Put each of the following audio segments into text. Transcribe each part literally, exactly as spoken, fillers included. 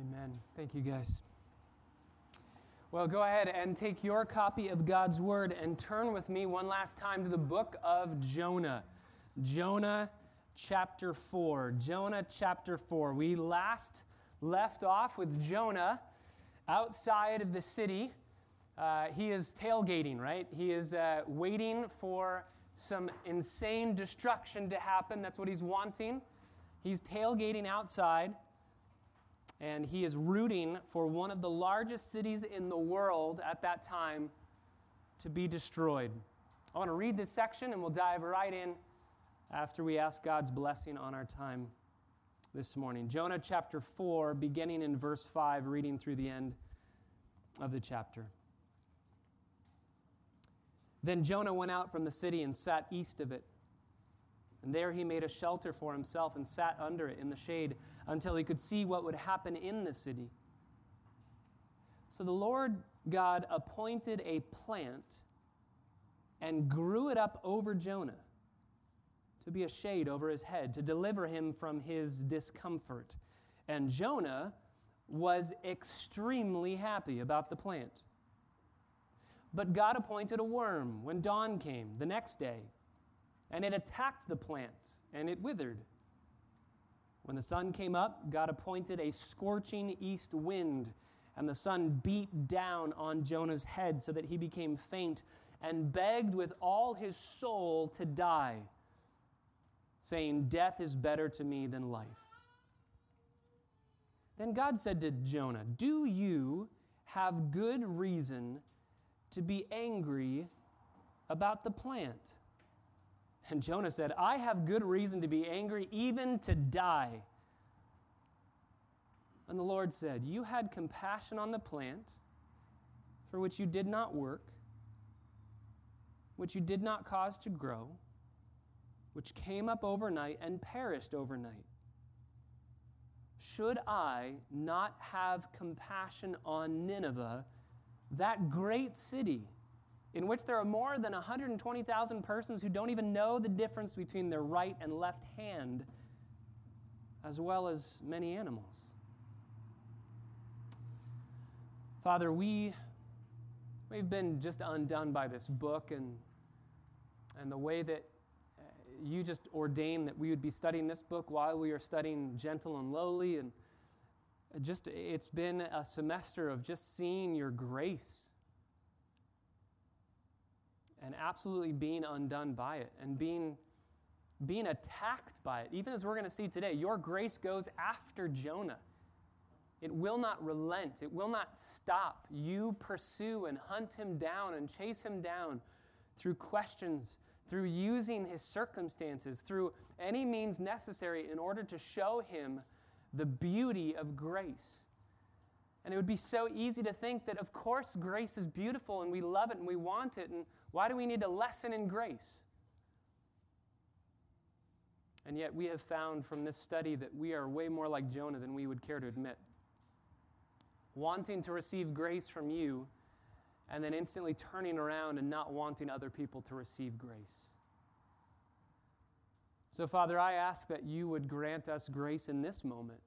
Amen. Thank you, guys. Well, go ahead and take your copy of God's Word and turn with me one last time to the book of Jonah. Jonah chapter four. Jonah chapter four. We last left off with Jonah outside of the city. Uh, he is tailgating, right? He is uh, waiting for some insane destruction to happen. That's what he's wanting. He's tailgating outside. And he is rooting for one of the largest cities in the world at that time to be destroyed. I want to read this section, and we'll dive right in after we ask God's blessing on our time this morning. Jonah chapter four, beginning in verse five, reading through the end of the chapter. Then Jonah went out from the city and sat east of it. And there he made a shelter for himself and sat under it in the shade until he could see what would happen in the city. So the Lord God appointed a plant and grew it up over Jonah to be a shade over his head, to deliver him from his discomfort. And Jonah was extremely happy about the plant. But God appointed a worm when dawn came the next day, and it attacked the plant, and it withered. When the sun came up, God appointed a scorching east wind, and the sun beat down on Jonah's head so that he became faint and begged with all his soul to die, saying, "Death is better to me than life." Then God said to Jonah, "Do you have good reason to be angry about the plant?" And Jonah said, "I have good reason to be angry, even to die." And the Lord said, "You had compassion on the plant, for which you did not work, which you did not cause to grow, which came up overnight and perished overnight. Should I not have compassion on Nineveh, that great city, in which there are more than one hundred twenty thousand persons who don't even know the difference between their right and left hand, as well as many animals?" Father, we, we've been just undone by this book and, and the way that you just ordained that we would be studying this book while we are studying Gentle and Lowly. And just it's been a semester of just seeing your grace and absolutely being undone by it and being, being attacked by it. Even as we're going to see today, your grace goes after Jonah. It will not relent. It will not stop. You pursue and hunt him down and chase him down through questions, through using his circumstances, through any means necessary in order to show him the beauty of grace. And it would be so easy to think that, of course, grace is beautiful and we love it and we want it, and why do we need a lesson in grace? And yet we have found from this study that we are way more like Jonah than we would care to admit, wanting to receive grace from you and then instantly turning around and not wanting other people to receive grace. So, Father, I ask that you would grant us grace in this moment,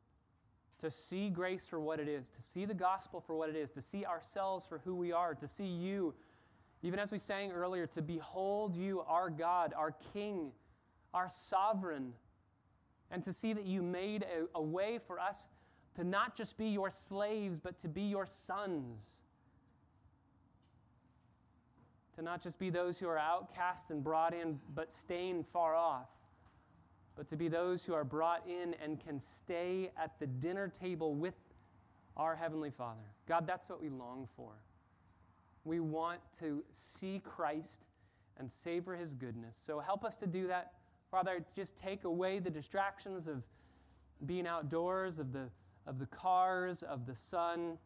to see grace for what it is, to see the gospel for what it is, to see ourselves for who we are, to see you, even as we sang earlier, to behold you, our God, our King, our Sovereign, and to see that you made a, a way for us to not just be your slaves, but to be your sons, to not just be those who are outcast and brought in, but staying far off, but to be those who are brought in and can stay at the dinner table with our Heavenly Father. God, that's what we long for. We want to see Christ and savor His goodness. So help us to do that. Father, just take away the distractions of being outdoors, of the, of the cars, of the sun.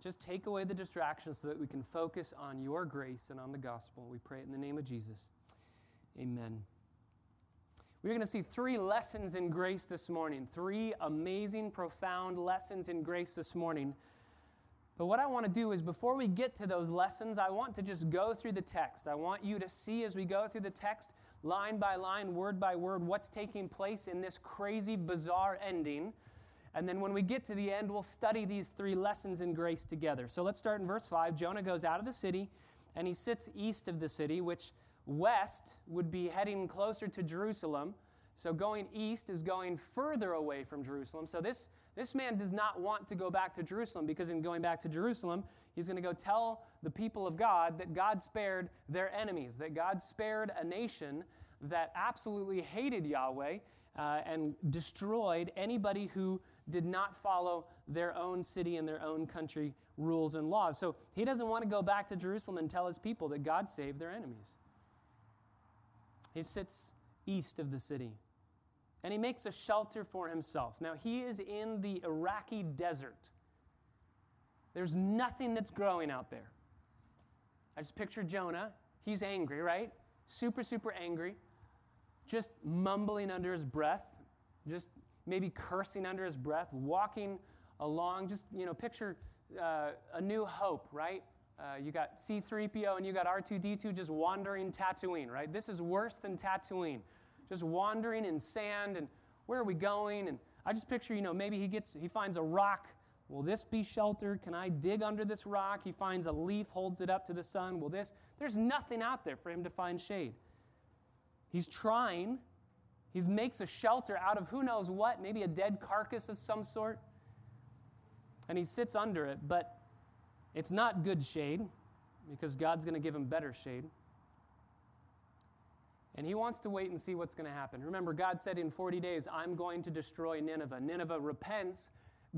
Just take away the distractions so that we can focus on Your grace and on the gospel. We pray it in the name of Jesus. Amen. We're going to see three lessons in grace this morning, three amazing, profound lessons in grace this morning. But what I want to do is, before we get to those lessons, I want to just go through the text. I want you to see as we go through the text, line by line, word by word, what's taking place in this crazy, bizarre ending. And then when we get to the end, we'll study these three lessons in grace together. So let's start in verse five. Jonah goes out of the city, and he sits east of the city, which west would be heading closer to Jerusalem. So going east is going further away from Jerusalem. So this, this man does not want to go back to Jerusalem, because in going back to Jerusalem, he's going to go tell the people of God that God spared their enemies, that God spared a nation that absolutely hated Yahweh uh, and destroyed anybody who did not follow their own city and their own country rules and laws. So he doesn't want to go back to Jerusalem and tell his people that God saved their enemies. He sits east of the city, and he makes a shelter for himself. Now, he is in the Iraqi desert. There's nothing that's growing out there. I just picture Jonah. He's angry, right? Super, super angry, just mumbling under his breath, just maybe cursing under his breath, walking along. Just, you know, picture uh, A New Hope, right? Uh, you got C three P O and you got R two D two just wandering Tatooine, right? This is worse than Tatooine. Just wandering in sand, and where are we going? And I just picture, you know, maybe he gets, he finds a rock. Will this be shelter? Can I dig under this rock? He finds a leaf, holds it up to the sun. Will this? There's nothing out there for him to find shade. He's trying. He makes a shelter out of who knows what, maybe a dead carcass of some sort. And he sits under it, but it's not good shade, because God's going to give him better shade. And he wants to wait and see what's going to happen. Remember, God said in forty days, I'm going to destroy Nineveh. Nineveh repents,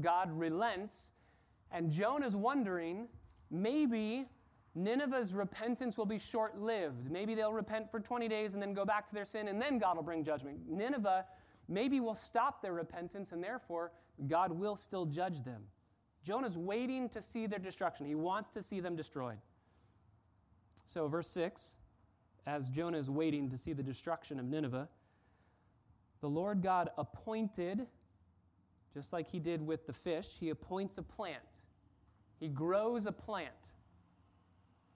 God relents, and Jonah's wondering, maybe Nineveh's repentance will be short-lived. Maybe they'll repent for twenty days and then go back to their sin, and then God will bring judgment. Nineveh maybe will stop their repentance, and therefore God will still judge them. Jonah's waiting to see their destruction. He wants to see them destroyed. So verse six, as Jonah is waiting to see the destruction of Nineveh, the Lord God appointed, just like he did with the fish, he appoints a plant. He grows a plant.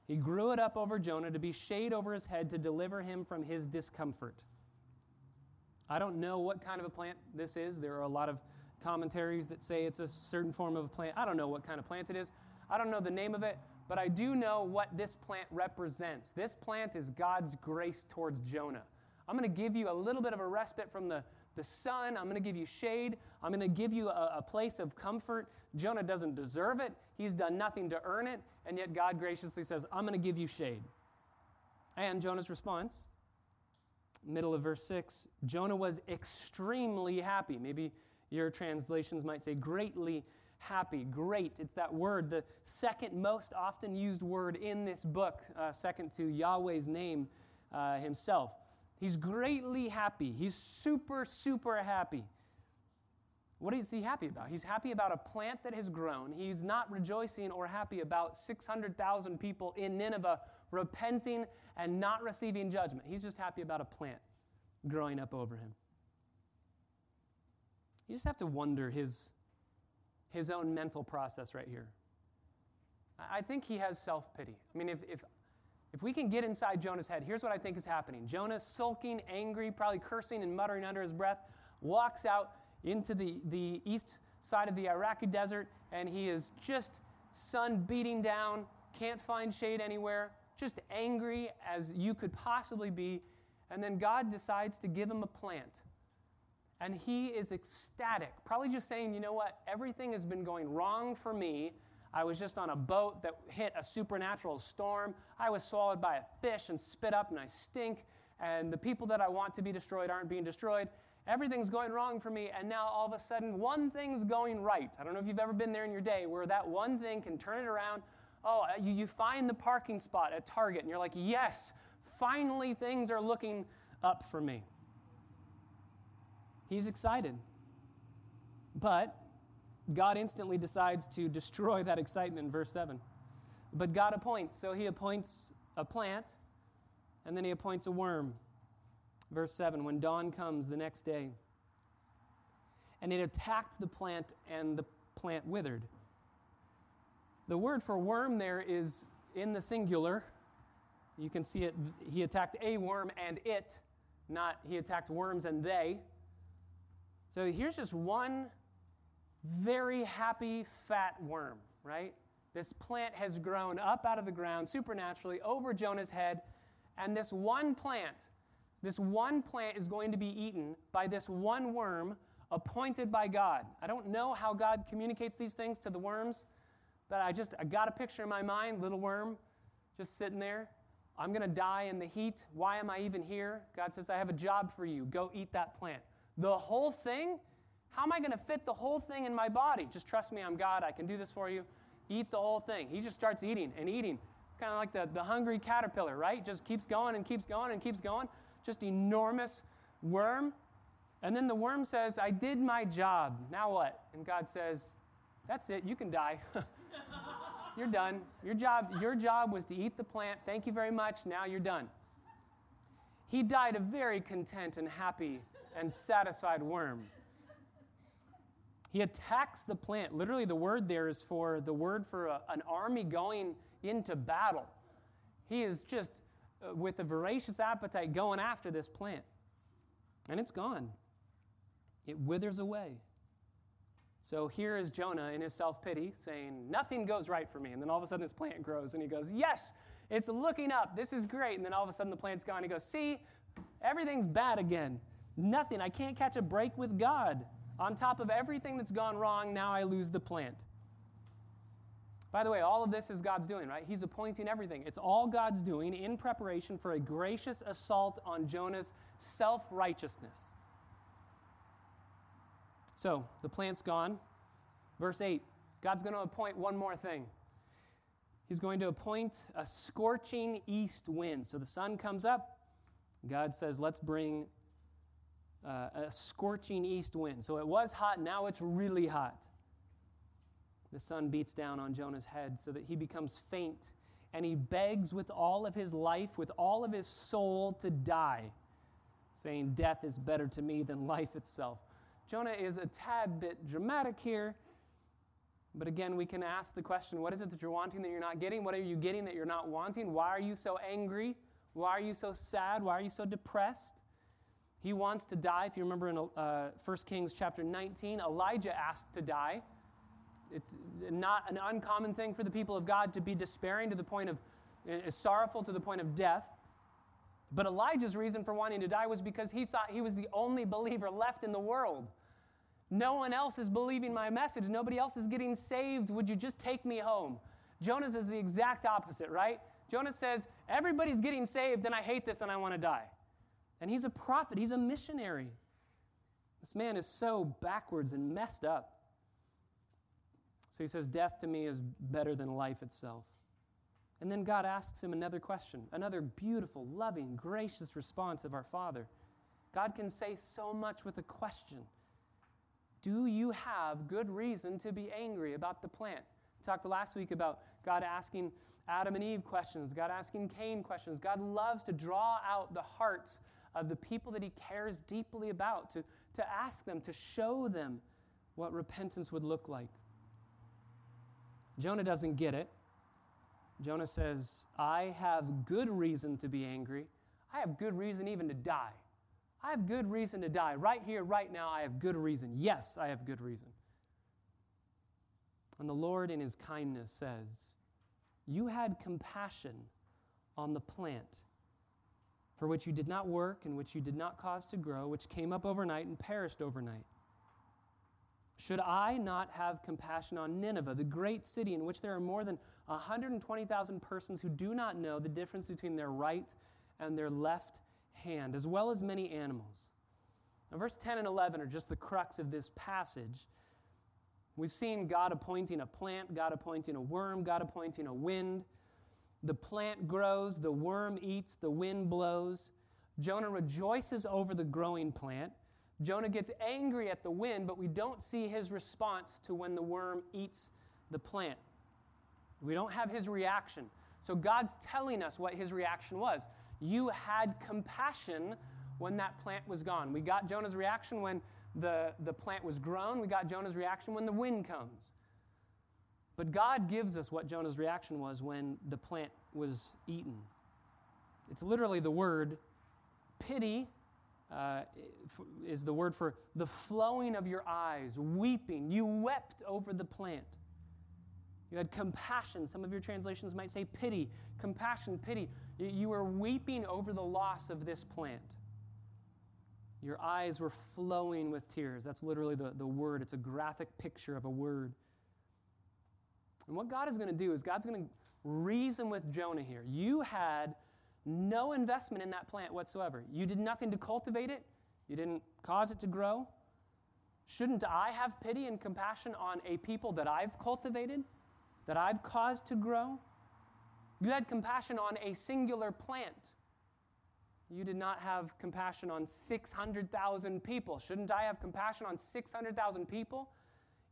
He grew it up over Jonah to be shade over his head, to deliver him from his discomfort. I don't know what kind of a plant this is. There are a lot of commentaries that say it's a certain form of a plant. I don't know what kind of plant it is. I don't know the name of it, but I do know what this plant represents. This plant is God's grace towards Jonah. I'm going to give you a little bit of a respite from the, the sun. I'm going to give you shade. I'm going to give you a, a place of comfort. Jonah doesn't deserve it. He's done nothing to earn it, and yet God graciously says, I'm going to give you shade. And Jonah's response, middle of verse six, Jonah was extremely happy. Maybe your translations might say greatly happy. Great, it's that word, the second most often used word in this book, uh, second to Yahweh's name uh, himself. He's greatly happy. He's super, super happy. What is he happy about? He's happy about a plant that has grown. He's not rejoicing or happy about six hundred thousand people in Nineveh repenting and not receiving judgment. He's just happy about a plant growing up over him. You just have to wonder his, his own mental process right here. I think he has self-pity. I mean, if, if, if we can get inside Jonah's head, here's what I think is happening. Jonah, sulking, angry, probably cursing and muttering under his breath, walks out into the, the east side of the Iraqi desert, and he is just sun beating down, can't find shade anywhere, just angry as you could possibly be, and then God decides to give him a plant. And he is ecstatic, probably just saying, you know what, everything has been going wrong for me. I was just on a boat that hit a supernatural storm. I was swallowed by a fish and spit up, and I stink. And the people that I want to be destroyed aren't being destroyed. Everything's going wrong for me, and now all of a sudden, one thing's going right. I don't know if you've ever been there in your day where that one thing can turn it around. Oh, you, you find the parking spot at Target, and you're like, yes, finally things are looking up for me. He's excited. But God instantly decides to destroy that excitement in verse seven. But God appoints. So he appoints a plant, and then he appoints a worm. Verse seven, when dawn comes the next day, and it attacked the plant, and the plant withered. The word for worm there is in the singular. You can see it. He attacked a worm and it, not he attacked worms and they. So here's just one very happy fat worm, right? This plant has grown up out of the ground supernaturally over Jonah's head, and this one plant, this one plant is going to be eaten by this one worm appointed by God. I don't know how God communicates these things to the worms, but I just I got a picture in my mind, little worm just sitting there. I'm going to die in the heat. Why am I even here? God says, I have a job for you. Go eat that plant. The whole thing? How am I going to fit the whole thing in my body? Just trust me, I'm God. I can do this for you. Eat the whole thing. He just starts eating and eating. It's kind of like the, the hungry caterpillar, right? Just keeps going and keeps going and keeps going. Just enormous worm. And then the worm says, I did my job. Now what? And God says, that's it. You can die. You're done. Your job, your job was to eat the plant. Thank you very much. Now you're done. He died a very content and happy and satisfied worm. He attacks the plant. Literally, the word there is for the word for a, an army going into battle. He is just, uh, with a voracious appetite, going after this plant. And it's gone. It withers away. So here is Jonah in his self-pity saying, nothing goes right for me. And then all of a sudden this plant grows, and he goes, yes, it's looking up. This is great. And then all of a sudden the plant's gone. He goes, see, everything's bad again. Nothing. I can't catch a break with God. On top of everything that's gone wrong, now I lose the plant. By the way, all of this is God's doing, right? He's appointing everything. It's all God's doing in preparation for a gracious assault on Jonah's self-righteousness. So, the plant's gone. Verse eight, God's going to appoint one more thing. He's going to appoint a scorching east wind. So the sun comes up. God says, let's bring Uh, a scorching east wind. So it was hot, now it's really hot. The sun beats down on Jonah's head so that he becomes faint, and he begs with all of his life, with all of his soul, to die, saying, death is better to me than life itself. Jonah is a tad bit dramatic here, but again, we can ask the question, what is it that you're wanting that you're not getting? What are you getting that you're not wanting? Why are you so angry? Why are you so sad? Why are you so depressed? He wants to die. If you remember in uh, First Kings chapter nineteen, Elijah asked to die. It's not an uncommon thing for the people of God to be despairing to the point of, uh, sorrowful to the point of death. But Elijah's reason for wanting to die was because he thought he was the only believer left in the world. No one else is believing my message. Nobody else is getting saved. Would you just take me home? Jonah is the exact opposite, right? Jonah says, everybody's getting saved, and I hate this, and I want to die. And he's a prophet. He's a missionary. This man is so backwards and messed up. So he says, death to me is better than life itself. And then God asks him another question, another beautiful, loving, gracious response of our Father. God can say so much with a question. Do you have good reason to be angry about the plant? We talked last week about God asking Adam and Eve questions, God asking Cain questions. God loves to draw out the hearts of the people that he cares deeply about, to, to ask them, to show them what repentance would look like. Jonah doesn't get it. Jonah says, I have good reason to be angry. I have good reason even to die. I have good reason to die. Right here, right now, I have good reason. Yes, I have good reason. And the Lord in his kindness says, you had compassion on the plant, for which you did not work and which you did not cause to grow, which came up overnight and perished overnight. Should I not have compassion on Nineveh, the great city in which there are more than one hundred twenty thousand persons who do not know the difference between their right and their left hand, as well as many animals? Now, verse ten and eleven are just the crux of this passage. We've seen God appointing a plant, God appointing a worm, God appointing a wind. The plant grows, the worm eats, the wind blows. Jonah rejoices over the growing plant. Jonah gets angry at the wind, but we don't see his response to when the worm eats the plant. We don't have his reaction. So God's telling us what his reaction was. You had compassion when that plant was gone. We got Jonah's reaction when the, the plant was grown. We got Jonah's reaction when the wind comes. But God gives us what Jonah's reaction was when the plant was eaten. It's literally the word pity uh, is the word for the flowing of your eyes, weeping. You wept over the plant. You had compassion. Some of your translations might say pity, compassion, pity. You were weeping over the loss of this plant. Your eyes were flowing with tears. That's literally the, the word. It's a graphic picture of a word. And what God is going to do is God's going to reason with Jonah here. You had no investment in that plant whatsoever. You did nothing to cultivate it. You didn't cause it to grow. Shouldn't I have pity and compassion on a people that I've cultivated, that I've caused to grow? You had compassion on a singular plant. You did not have compassion on six hundred thousand people. Shouldn't I have compassion on six hundred thousand people?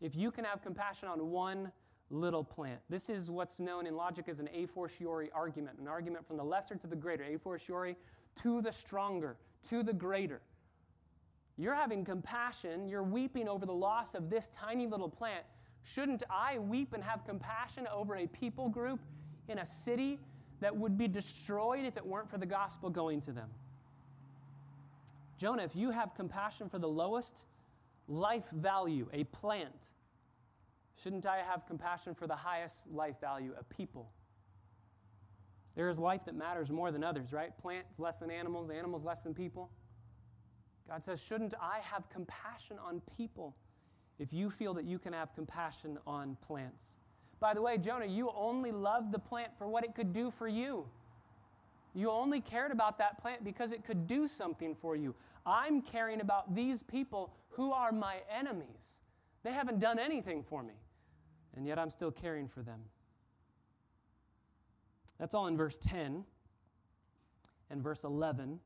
If you can have compassion on one little plant. This is what's known in logic as an a fortiori argument, an argument from the lesser to the greater, a fortiori to the stronger, to the greater. You're having compassion. You're weeping over the loss of this tiny little plant. Shouldn't I weep and have compassion over a people group in a city that would be destroyed if it weren't for the gospel going to them? Jonah, if you have compassion for the lowest life value, a plant, shouldn't I have compassion for the highest life value, a people? There is life that matters more than others, right? Plants less than animals, animals less than people. God says, shouldn't I have compassion on people if you feel that you can have compassion on plants? By the way, Jonah, you only loved the plant for what it could do for you. You only cared about that plant because it could do something for you. I'm caring about these people who are my enemies. They haven't done anything for me, and yet I'm still caring for them. That's all in verse ten and verse eleven.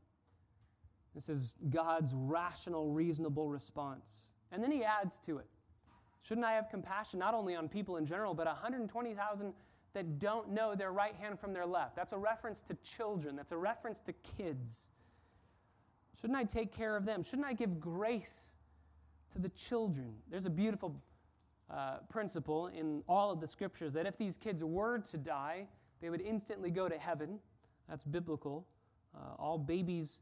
This is God's rational, reasonable response. And then he adds to it. Shouldn't I have compassion not only on people in general, but one hundred twenty thousand that don't know their right hand from their left? That's a reference to children. That's a reference to kids. Shouldn't I take care of them? Shouldn't I give grace to the children? There's a beautiful uh, principle in all of the scriptures that if these kids were to die, they would instantly go to heaven. That's biblical. Uh, all babies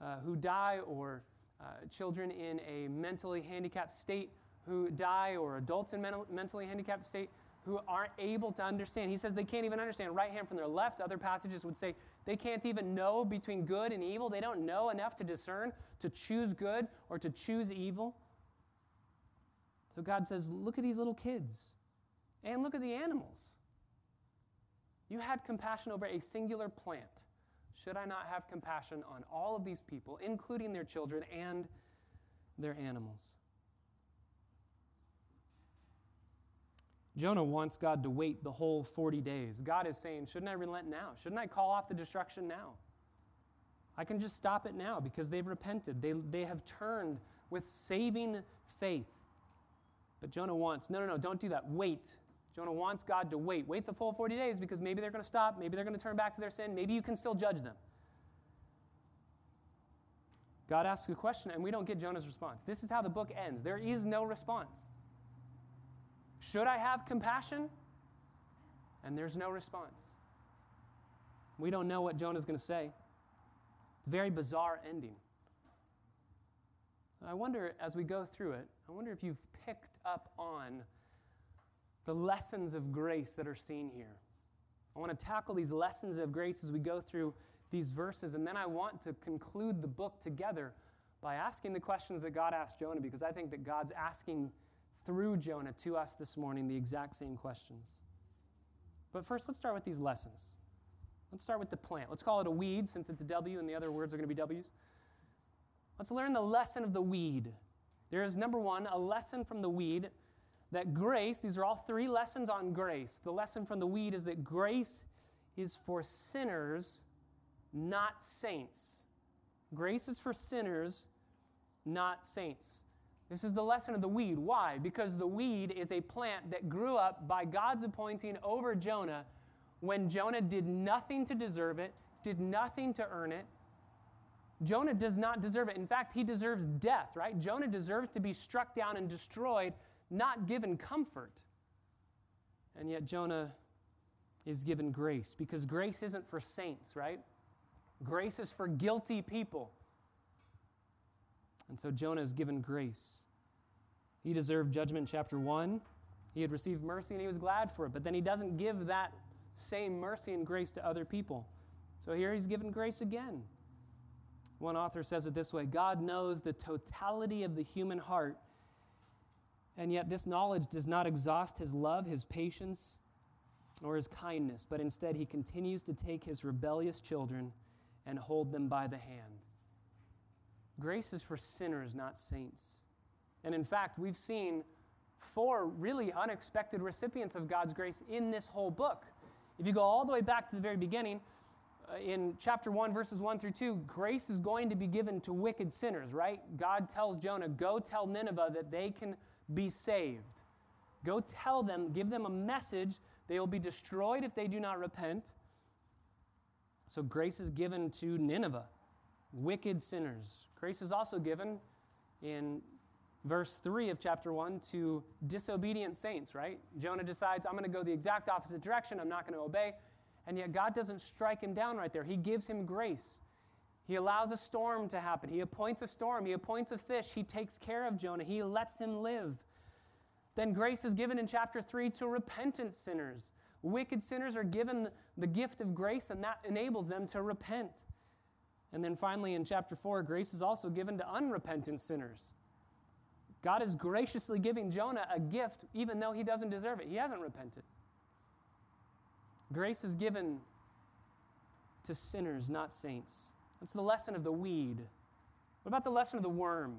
uh, who die or uh, children in a mentally handicapped state who die or adults in mental, mentally handicapped state who aren't able to understand. He says they can't even understand right hand from their left. Other passages would say they can't even know between good and evil. They don't know enough to discern, to choose good or to choose evil. So God says, look at these little kids and look at the animals. You had compassion over a singular plant. Should I not have compassion on all of these people, including their children and their animals? Jonah wants God to wait the whole forty days. God is saying, shouldn't I relent now? Shouldn't I call off the destruction now? I can just stop it now because they've repented. They, they have turned with saving faith. But Jonah wants, no, no, no, don't do that. Wait. Jonah wants God to wait. Wait the full forty days because maybe they're going to stop. Maybe they're going to turn back to their sin. Maybe you can still judge them. God asks a question and we don't get Jonah's response. This is how the book ends. There is no response. Should I have compassion? And there's no response. We don't know what Jonah's going to say. It's a very bizarre ending. I wonder, as we go through it, I wonder if you've picked up on the lessons of grace that are seen here. I want to tackle these lessons of grace as we go through these verses, and then I want to conclude the book together by asking the questions that God asked Jonah, because I think that God's asking through Jonah to us this morning the exact same questions. But first, let's start with these lessons. Let's start with the plant. Let's call it a weed, since it's a W and the other words are going to be W's. Let's learn the lesson of the weed. There is, number one, a lesson from the weed that grace, these are all three lessons on grace. The lesson from the weed is that grace is for sinners, not saints. Grace is for sinners, not saints. This is the lesson of the weed. Why? Because the weed is a plant that grew up by God's appointing over Jonah when Jonah did nothing to deserve it, did nothing to earn it. Jonah does not deserve it. In fact, he deserves death, right? Jonah deserves to be struck down and destroyed, not given comfort. And yet Jonah is given grace, because grace isn't for saints, right? Grace is for guilty people. And so Jonah is given grace. He deserved judgment, chapter one. He had received mercy and he was glad for it, but then he doesn't give that same mercy and grace to other people. So here he's given grace again. One author says it this way: God knows the totality of the human heart, and yet this knowledge does not exhaust his love, his patience, or his kindness, but instead he continues to take his rebellious children and hold them by the hand. Grace is for sinners, not saints. And in fact, we've seen four really unexpected recipients of God's grace in this whole book. If you go all the way back to the very beginning, uh, in chapter one, verses one through two, grace is going to be given to wicked sinners, right? God tells Jonah, go tell Nineveh that they can be saved. Go tell them, give them a message. They will be destroyed if they do not repent. So grace is given to Nineveh, wicked sinners. Grace is also given in verse three of chapter one to disobedient saints, right? Jonah decides, I'm going to go the exact opposite direction. I'm not going to obey. And yet God doesn't strike him down right there. He gives him grace. He allows a storm to happen. He appoints a storm. He appoints a fish. He takes care of Jonah. He lets him live. Then grace is given in chapter three to repentant sinners. Wicked sinners are given the gift of grace, and that enables them to repent. And then finally in chapter four, grace is also given to unrepentant sinners. God is graciously giving Jonah a gift, even though he doesn't deserve it. He hasn't repented. Grace is given to sinners, not saints. That's the lesson of the weed. What about the lesson of the worm?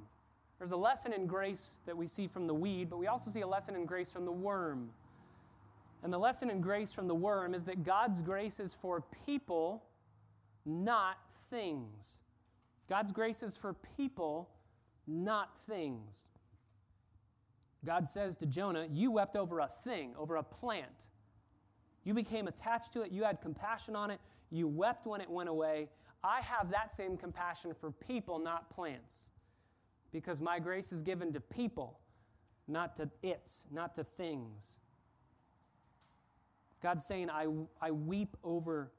There's a lesson in grace that we see from the weed, but we also see a lesson in grace from the worm. And the lesson in grace from the worm is that God's grace is for people, not things. God's grace is for people, not things. God says to Jonah, you wept over a thing, over a plant. You became attached to it. You had compassion on it. You wept when it went away. I have that same compassion for people, not plants, because my grace is given to people, not to its, not to things. God's saying, I, I weep over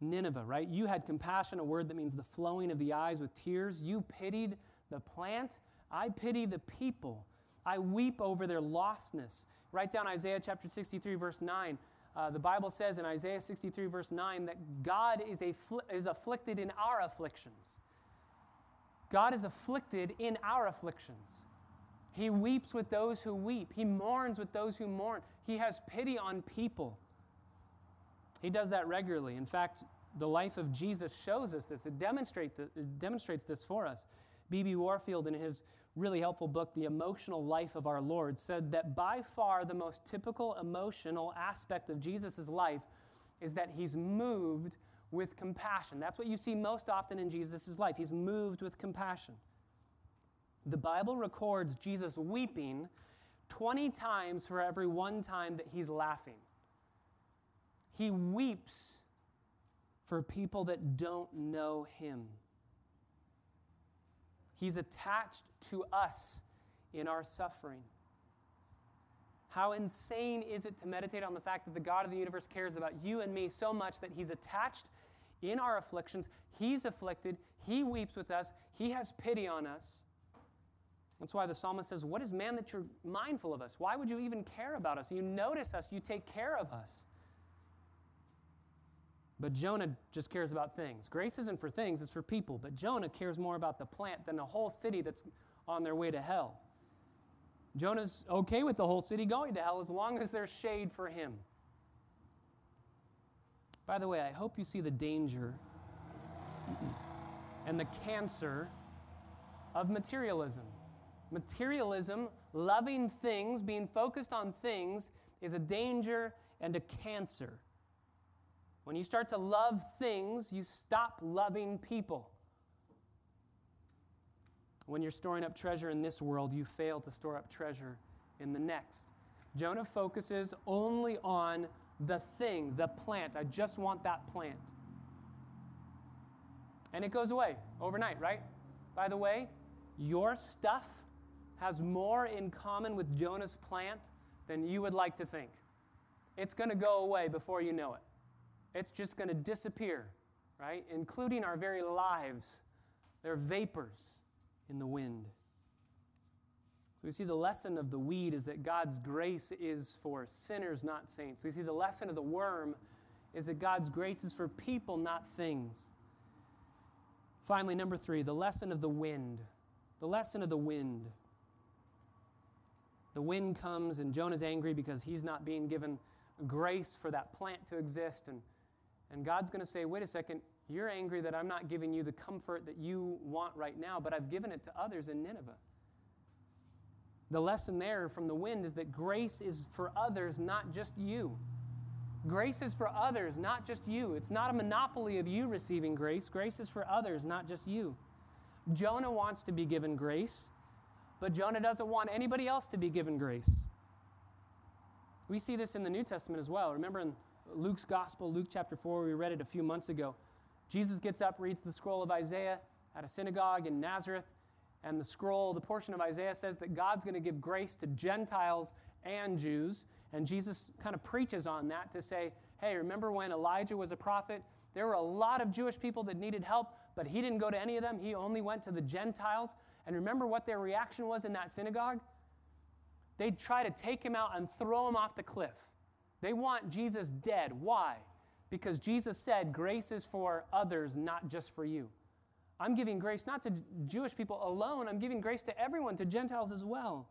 Nineveh, right? You had compassion, a word that means the flowing of the eyes with tears. You pitied the plant. I pity the people. I weep over their lostness. Write down Isaiah chapter sixty-three, verse nine. Uh, the Bible says in Isaiah sixty-three, verse nine, that God is, affl- is afflicted in our afflictions. God is afflicted in our afflictions. He weeps with those who weep. He mourns with those who mourn. He has pity on people. He does that regularly. In fact, the life of Jesus shows us this. It, demonstrate the, it demonstrates this for us. B B Warfield, in his really helpful book, The Emotional Life of Our Lord, said that by far the most typical emotional aspect of Jesus' life is that he's moved with compassion. That's what you see most often in Jesus' life. He's moved with compassion. The Bible records Jesus weeping twenty times for every one time that he's laughing. He weeps for people that don't know him. He's attached to us in our suffering. How insane is it to meditate on the fact that the God of the universe cares about you and me so much that he's attached in our afflictions. He's afflicted. He weeps with us. He has pity on us. That's why the psalmist says, what is man that you're mindful of us? Why would you even care about us? You notice us. You take care of us. But Jonah just cares about things. Grace isn't for things, it's for people. But Jonah cares more about the plant than the whole city that's on their way to hell. Jonah's okay with the whole city going to hell as long as there's shade for him. By the way, I hope you see the danger and the cancer of materialism. Materialism, loving things, being focused on things, is a danger and a cancer. When you start to love things, you stop loving people. When you're storing up treasure in this world, you fail to store up treasure in the next. Jonah focuses only on the thing, the plant. I just want that plant. And it goes away overnight, right? By the way, your stuff has more in common with Jonah's plant than you would like to think. It's going to go away before you know it. It's just going to disappear, right? Including our very lives. They're vapors. in the wind. So we see the lesson of the weed is that God's grace is for sinners, not saints. We see the lesson of the worm is that God's grace is for people, not things. Finally, number three, the lesson of the wind. The lesson of the wind. The wind comes and Jonah's angry because he's not being given grace for that plant to exist. And, and God's going to say, wait a second, you're angry that I'm not giving you the comfort that you want right now, but I've given it to others in Nineveh. The lesson there from the wind is that grace is for others, not just you. Grace is for others, not just you. It's not a monopoly of you receiving grace. Grace is for others, not just you. Jonah wants to be given grace, but Jonah doesn't want anybody else to be given grace. We see this in the New Testament as well. Remember in Luke's Gospel, Luke chapter four, we read it a few months ago. Jesus gets up, reads the scroll of Isaiah at a synagogue in Nazareth, and the scroll, the portion of Isaiah says that God's going to give grace to Gentiles and Jews, and Jesus kind of preaches on that to say, hey, remember when Elijah was a prophet? There were a lot of Jewish people that needed help, but he didn't go to any of them. He only went to the Gentiles. And remember what their reaction was in that synagogue? They'd try to take him out and throw him off the cliff. They want Jesus dead. Why? Because Jesus said, grace is for others, not just for you. I'm giving grace not to Jewish people alone. I'm giving grace to everyone, to Gentiles as well.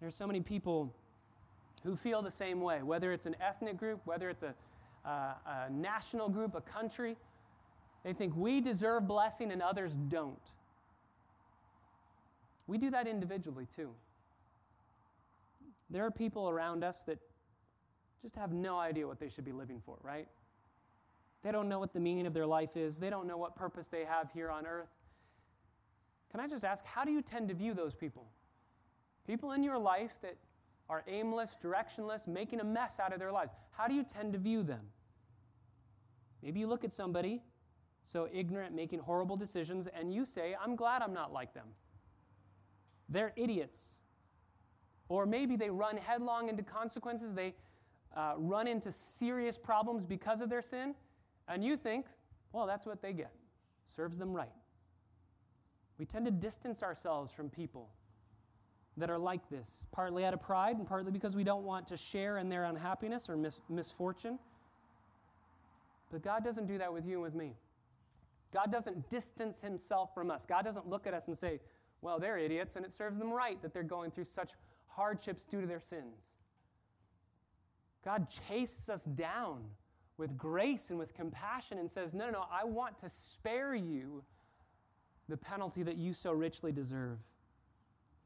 There's so many people who feel the same way, whether it's an ethnic group, whether it's a, uh, a national group, a country. They think we deserve blessing and others don't. We do that individually too. There are people around us that just have no idea what they should be living for, right? They don't know what the meaning of their life is. They don't know what purpose they have here on earth. Can I just ask, how do you tend to view those people? People in your life that are aimless, directionless, making a mess out of their lives. How do you tend to view them? Maybe you look at somebody so ignorant, making horrible decisions, and you say, I'm glad I'm not like them. They're idiots. Or maybe they run headlong into consequences. They uh, run into serious problems because of their sin, and you think, well, that's what they get. Serves them right. We tend to distance ourselves from people that are like this, partly out of pride and partly because we don't want to share in their unhappiness or mis- misfortune. But God doesn't do that with you and with me. God doesn't distance himself from us. God doesn't look at us and say, well, they're idiots, and it serves them right that they're going through such hardships due to their sins. God chases us down with grace and with compassion and says, no, no, no, I want to spare you the penalty that you so richly deserve.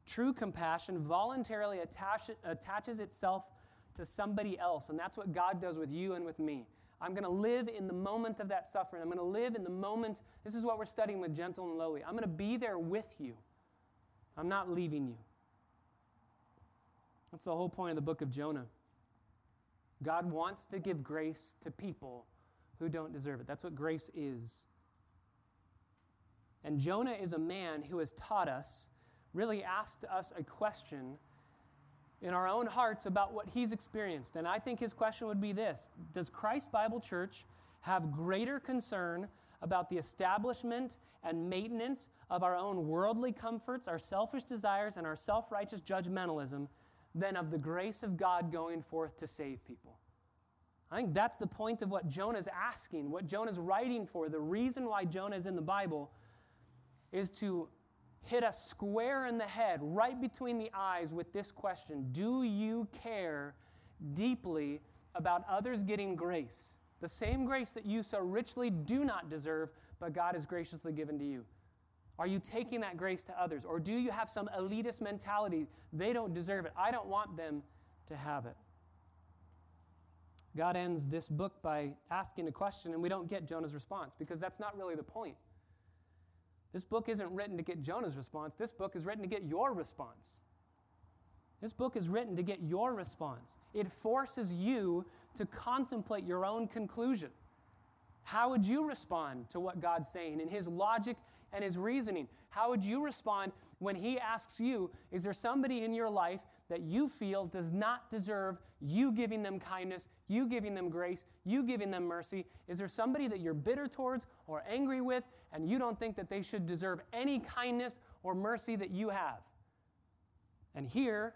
True compassion voluntarily attach, attaches itself to somebody else, and that's what God does with you and with me. I'm going to live in the moment of that suffering. I'm going to live in the moment. This is what we're studying with gentle and lowly. I'm going to be there with you. I'm not leaving you. That's the whole point of the book of Jonah. God wants to give grace to people who don't deserve it. That's what grace is. And Jonah is a man who has taught us, really asked us a question in our own hearts about what he's experienced. And I think his question would be this: does Christ Bible Church have greater concern about the establishment and maintenance of our own worldly comforts, our selfish desires, and our self-righteous judgmentalism than of the grace of God going forth to save people? I think that's the point of what Jonah's asking, what Jonah's writing for. The reason why Jonah is in the Bible is to hit us square in the head, right between the eyes, with this question: do you care deeply about others getting grace? The same grace that you so richly do not deserve, but God has graciously given to you. Are you taking that grace to others? Or do you have some elitist mentality? They don't deserve it. I don't want them to have it. God ends this book by asking a question, and we don't get Jonah's response, because that's not really the point. This book isn't written to get Jonah's response. This book is written to get your response. This book is written to get your response. It forces you to contemplate your own conclusion. How would you respond to what God's saying in his logic and his reasoning? How would you respond when he asks you, is there somebody in your life that you feel does not deserve you giving them kindness, you giving them grace, you giving them mercy? Is there somebody that you're bitter towards or angry with, and you don't think that they should deserve any kindness or mercy that you have? And here,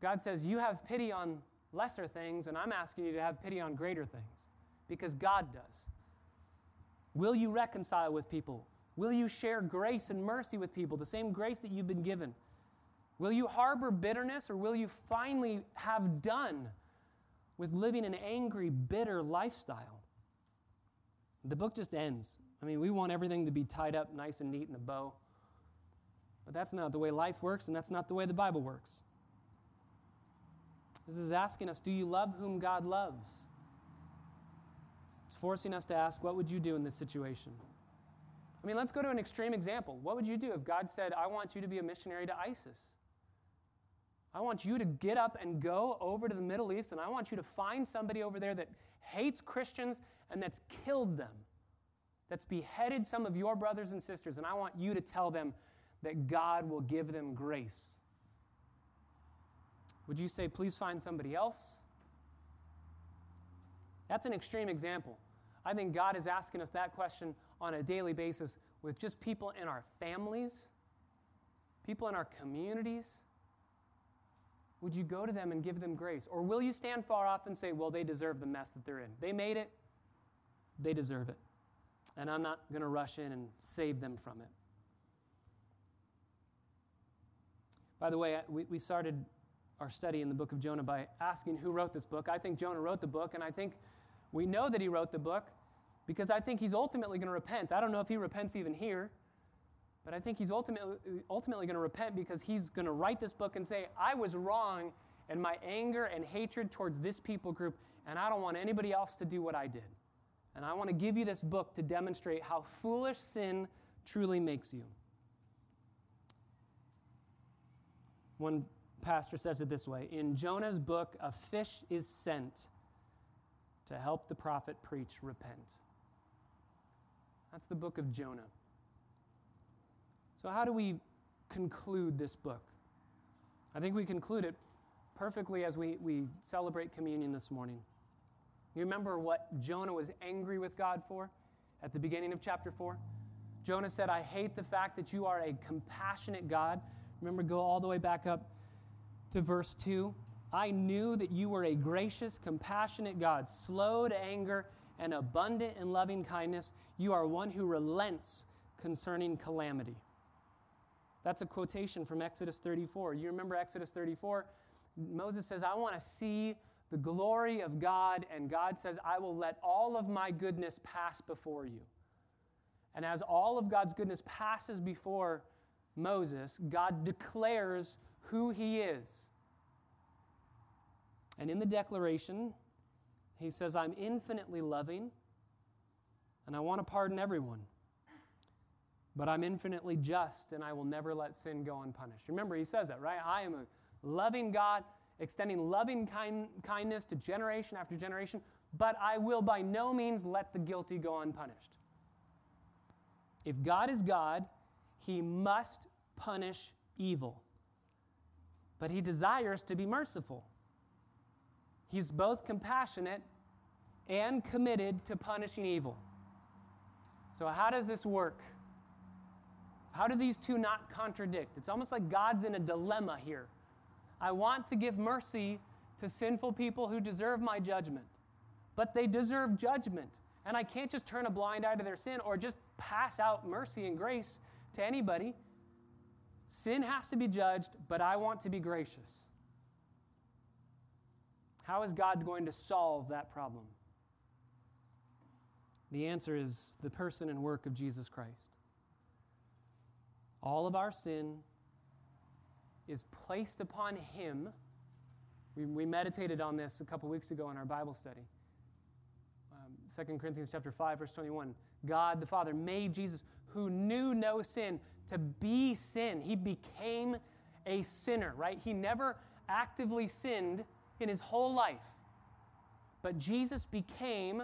God says, you have pity on lesser things, and I'm asking you to have pity on greater things, because God does. Will you reconcile with people? Will you share grace and mercy with people, the same grace that you've been given? Will you harbor bitterness, or will you finally have done with living an angry, bitter lifestyle? The book just ends. I mean, we want everything to be tied up nice and neat in a bow. But that's not the way life works, and that's not the way the Bible works. This is asking us, do you love whom God loves? It's forcing us to ask, what would you do in this situation? I mean, let's go to an extreme example. What would you do if God said, I want you to be a missionary to ISIS? I want you to get up and go over to the Middle East, and I want you to find somebody over there that hates Christians and that's killed them, that's beheaded some of your brothers and sisters, and I want you to tell them that God will give them grace. Would you say, please find somebody else? That's an extreme example. I think God is asking us that question on a daily basis with just people in our families, people in our communities. Would you go to them and give them grace? Or will you stand far off and say, well, they deserve the mess that they're in. They made it. They deserve it. And I'm not going to rush in and save them from it. By the way, we, we started our study in the book of Jonah by asking who wrote this book. I think Jonah wrote the book, and I think we know that he wrote the book because I think he's ultimately going to repent. I don't know if he repents even here, but I think he's ultimately, ultimately going to repent because he's going to write this book and say, I was wrong in my anger and hatred towards this people group, and I don't want anybody else to do what I did. And I want to give you this book to demonstrate how foolish sin truly makes you. One pastor says it this way, in Jonah's book, a fish is sent to help the prophet preach, repent. That's the book of Jonah. So how do we conclude this book? I think we conclude it perfectly as we, we celebrate communion this morning. You remember what Jonah was angry with God for at the beginning of chapter four? Jonah said, I hate the fact that you are a compassionate God. Remember, go all the way back up to verse two. I knew that you were a gracious, compassionate God, slow to anger and abundant in loving kindness. You are one who relents concerning calamity. That's a quotation from Exodus thirty-four. You remember Exodus thirty-four? Moses says, I want to see the glory of God, and God says, I will let all of my goodness pass before you. And as all of God's goodness passes before Moses, God declares who he is. And in the declaration, he says, I'm infinitely loving, and I want to pardon everyone. But I'm infinitely just, and I will never let sin go unpunished. Remember, he says that, right? I am a loving God, extending loving kind- kindness to generation after generation, but I will by no means let the guilty go unpunished. If God is God, he must punish evil. But he desires to be merciful. He's both compassionate and committed to punishing evil. So how does this work? How do these two not contradict? It's almost like God's in a dilemma here. I want to give mercy to sinful people who deserve my judgment, but they deserve judgment. And I can't just turn a blind eye to their sin or just pass out mercy and grace to anybody. Sin has to be judged, but I want to be gracious. How is God going to solve that problem? The answer is the person and work of Jesus Christ. All of our sin is placed upon him. We, we meditated on this a couple weeks ago in our Bible study. Um, Second Corinthians chapter five, verse twenty-one. God the Father made Jesus, who knew no sin, to be sin. He became a sinner, right? He never actively sinned in his whole life. But Jesus became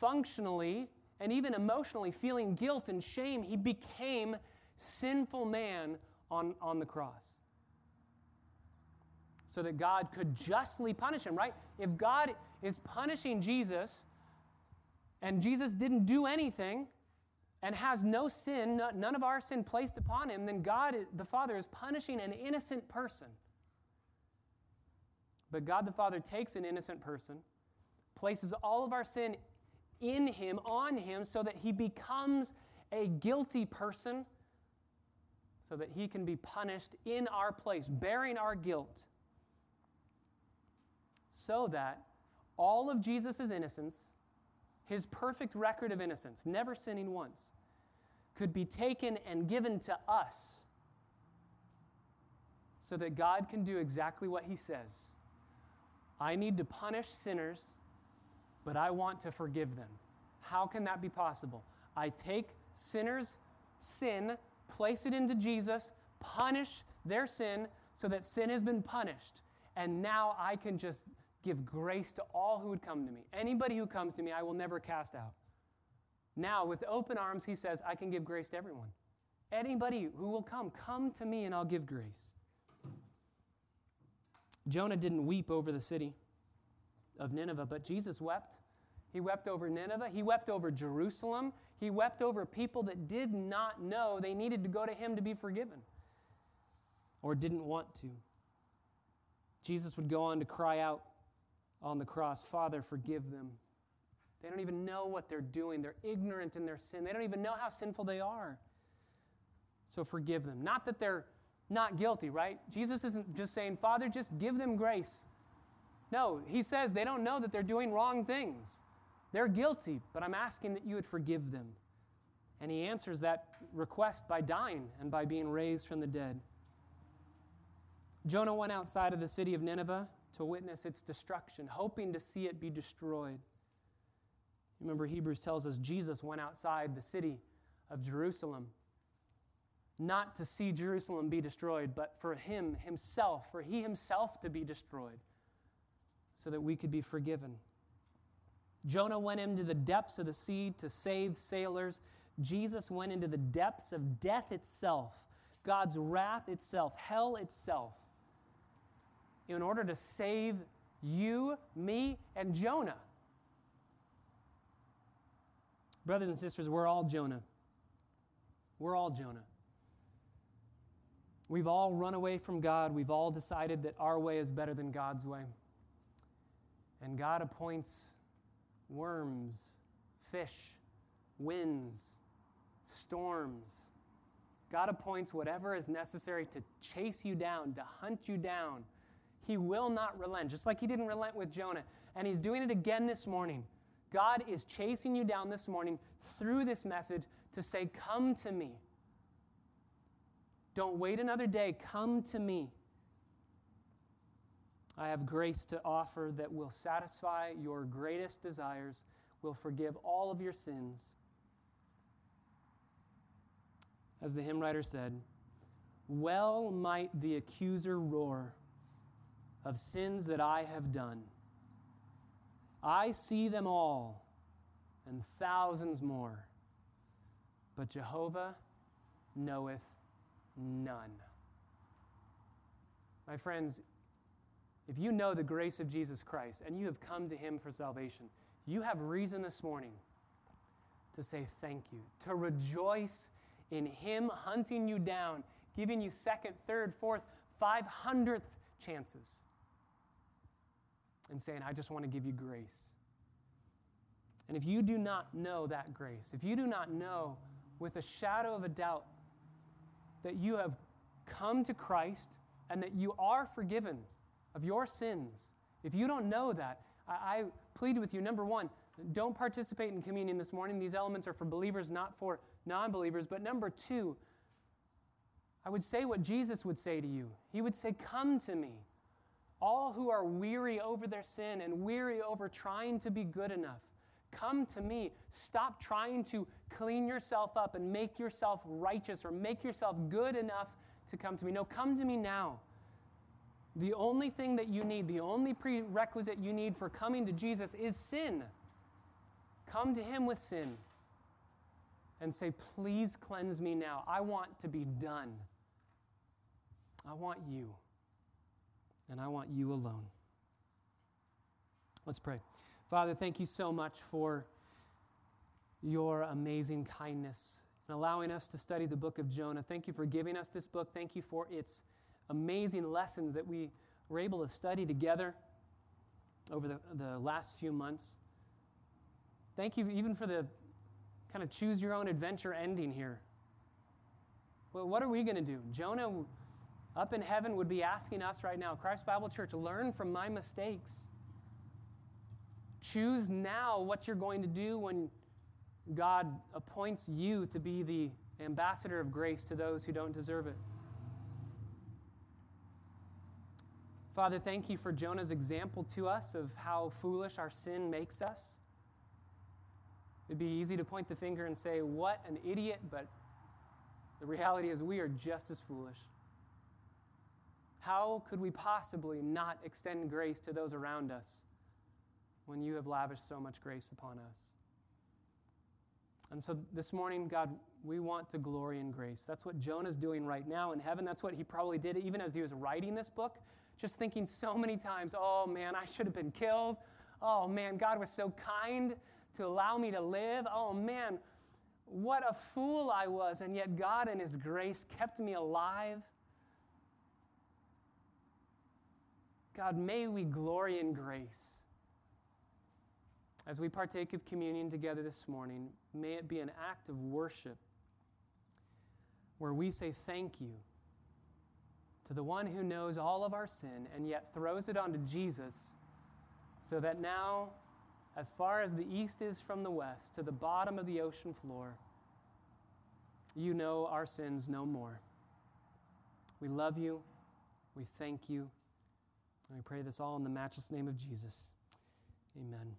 functionally and even emotionally feeling guilt and shame. He became sinful man on, on the cross. so that God could justly punish him, right? If God is punishing Jesus and Jesus didn't do anything and has no sin, none of our sin placed upon him, then God the Father is punishing an innocent person. But God the Father takes an innocent person, places all of our sin in him, on him, so that he becomes a guilty person, so that he can be punished in our place, bearing our guilt, so that all of Jesus' innocence, his perfect record of innocence, never sinning once, could be taken and given to us, so that God can do exactly what he says. I need to punish sinners, but I want to forgive them. How can that be possible? I take sinners' sin, place it into Jesus, punish their sin so that sin has been punished. And now I can just give grace to all who would come to me. Anybody who comes to me, I will never cast out. Now, with open arms, he says, I can give grace to everyone. Anybody who will come, come to me and I'll give grace. Jonah didn't weep over the city of Nineveh, but Jesus wept. He wept over Nineveh. He wept over Jerusalem. He wept over people that did not know they needed to go to him to be forgiven or didn't want to. Jesus would go on to cry out on the cross, Father, forgive them. They don't even know what they're doing. They're ignorant in their sin. They don't even know how sinful they are. So forgive them. Not that they're not guilty, right? Jesus isn't just saying, Father, just give them grace. No, he says they don't know that they're doing wrong things. They're guilty, but I'm asking that you would forgive them. And he answers that request by dying and by being raised from the dead. Jonah went outside of the city of Nineveh to witness its destruction, hoping to see it be destroyed. Remember, Hebrews tells us Jesus went outside the city of Jerusalem, not to see Jerusalem be destroyed, but for him himself, for he himself to be destroyed, so that we could be forgiven. Jonah went into the depths of the sea to save sailors. Jesus went into the depths of death itself, God's wrath itself, hell itself, in order to save you, me, and Jonah. Brothers and sisters, we're all Jonah. We're all Jonah. We've all run away from God. We've all decided that our way is better than God's way. And God appoints worms, fish, winds, storms. God appoints whatever is necessary to chase you down, to hunt you down. He will not relent, just like he didn't relent with Jonah. And he's doing it again this morning. God is chasing you down this morning through this message to say, come to me. Don't wait another day. Come to me. I have grace to offer that will satisfy your greatest desires, will forgive all of your sins. As the hymn writer said, well might the accuser roar of sins that I have done. I see them all and thousands more, but Jehovah knoweth none. My friends, if you know the grace of Jesus Christ and you have come to him for salvation, you have reason this morning to say thank you, to rejoice in him hunting you down, giving you second, third, fourth, five hundredth chances, and saying, I just want to give you grace. And if you do not know that grace, if you do not know with a shadow of a doubt that you have come to Christ and that you are forgiven of your sins, if you don't know that, I, I plead with you, number one, don't participate in communion this morning. These elements are for believers, not for non-believers. But number two, I would say what Jesus would say to you. He would say, come to me, all who are weary over their sin and weary over trying to be good enough. Come to me. Stop trying to clean yourself up and make yourself righteous or make yourself good enough to come to me. No, come to me now. The only thing that you need, the only prerequisite you need for coming to Jesus is sin. Come to him with sin and say, please cleanse me now. I want to be done. I want you. and I want you alone. Let's pray. Father, thank you so much for your amazing kindness and allowing us to study the book of Jonah. Thank you for giving us this book. Thank you for its amazing lessons that we were able to study together over the, the last few months. Thank you even for the kind of choose your own adventure ending here. Well, what are we going to do? Jonah up in heaven would be asking us right now, Christ Bible Church, learn from my mistakes. Choose now what you're going to do when God appoints you to be the ambassador of grace to those who don't deserve it. Father, thank you for Jonah's example to us of how foolish our sin makes us. It'd be easy to point the finger and say, what an idiot, but the reality is we are just as foolish. How could we possibly not extend grace to those around us when you have lavished so much grace upon us? And so this morning, God, we want to glory in grace. That's what Jonah's doing right now in heaven. That's what he probably did even as he was writing this book, just thinking so many times, oh, man, I should have been killed. Oh, man, God was so kind to allow me to live. Oh, man, what a fool I was. And yet God in his grace kept me alive. God, may we glory in grace. As we partake of communion together this morning, may it be an act of worship where we say thank you to the one who knows all of our sin and yet throws it onto Jesus, so that now, as far as the east is from the west, to the bottom of the ocean floor, you know our sins no more. We love you. We thank you. And we pray this all in the matchless name of Jesus. Amen.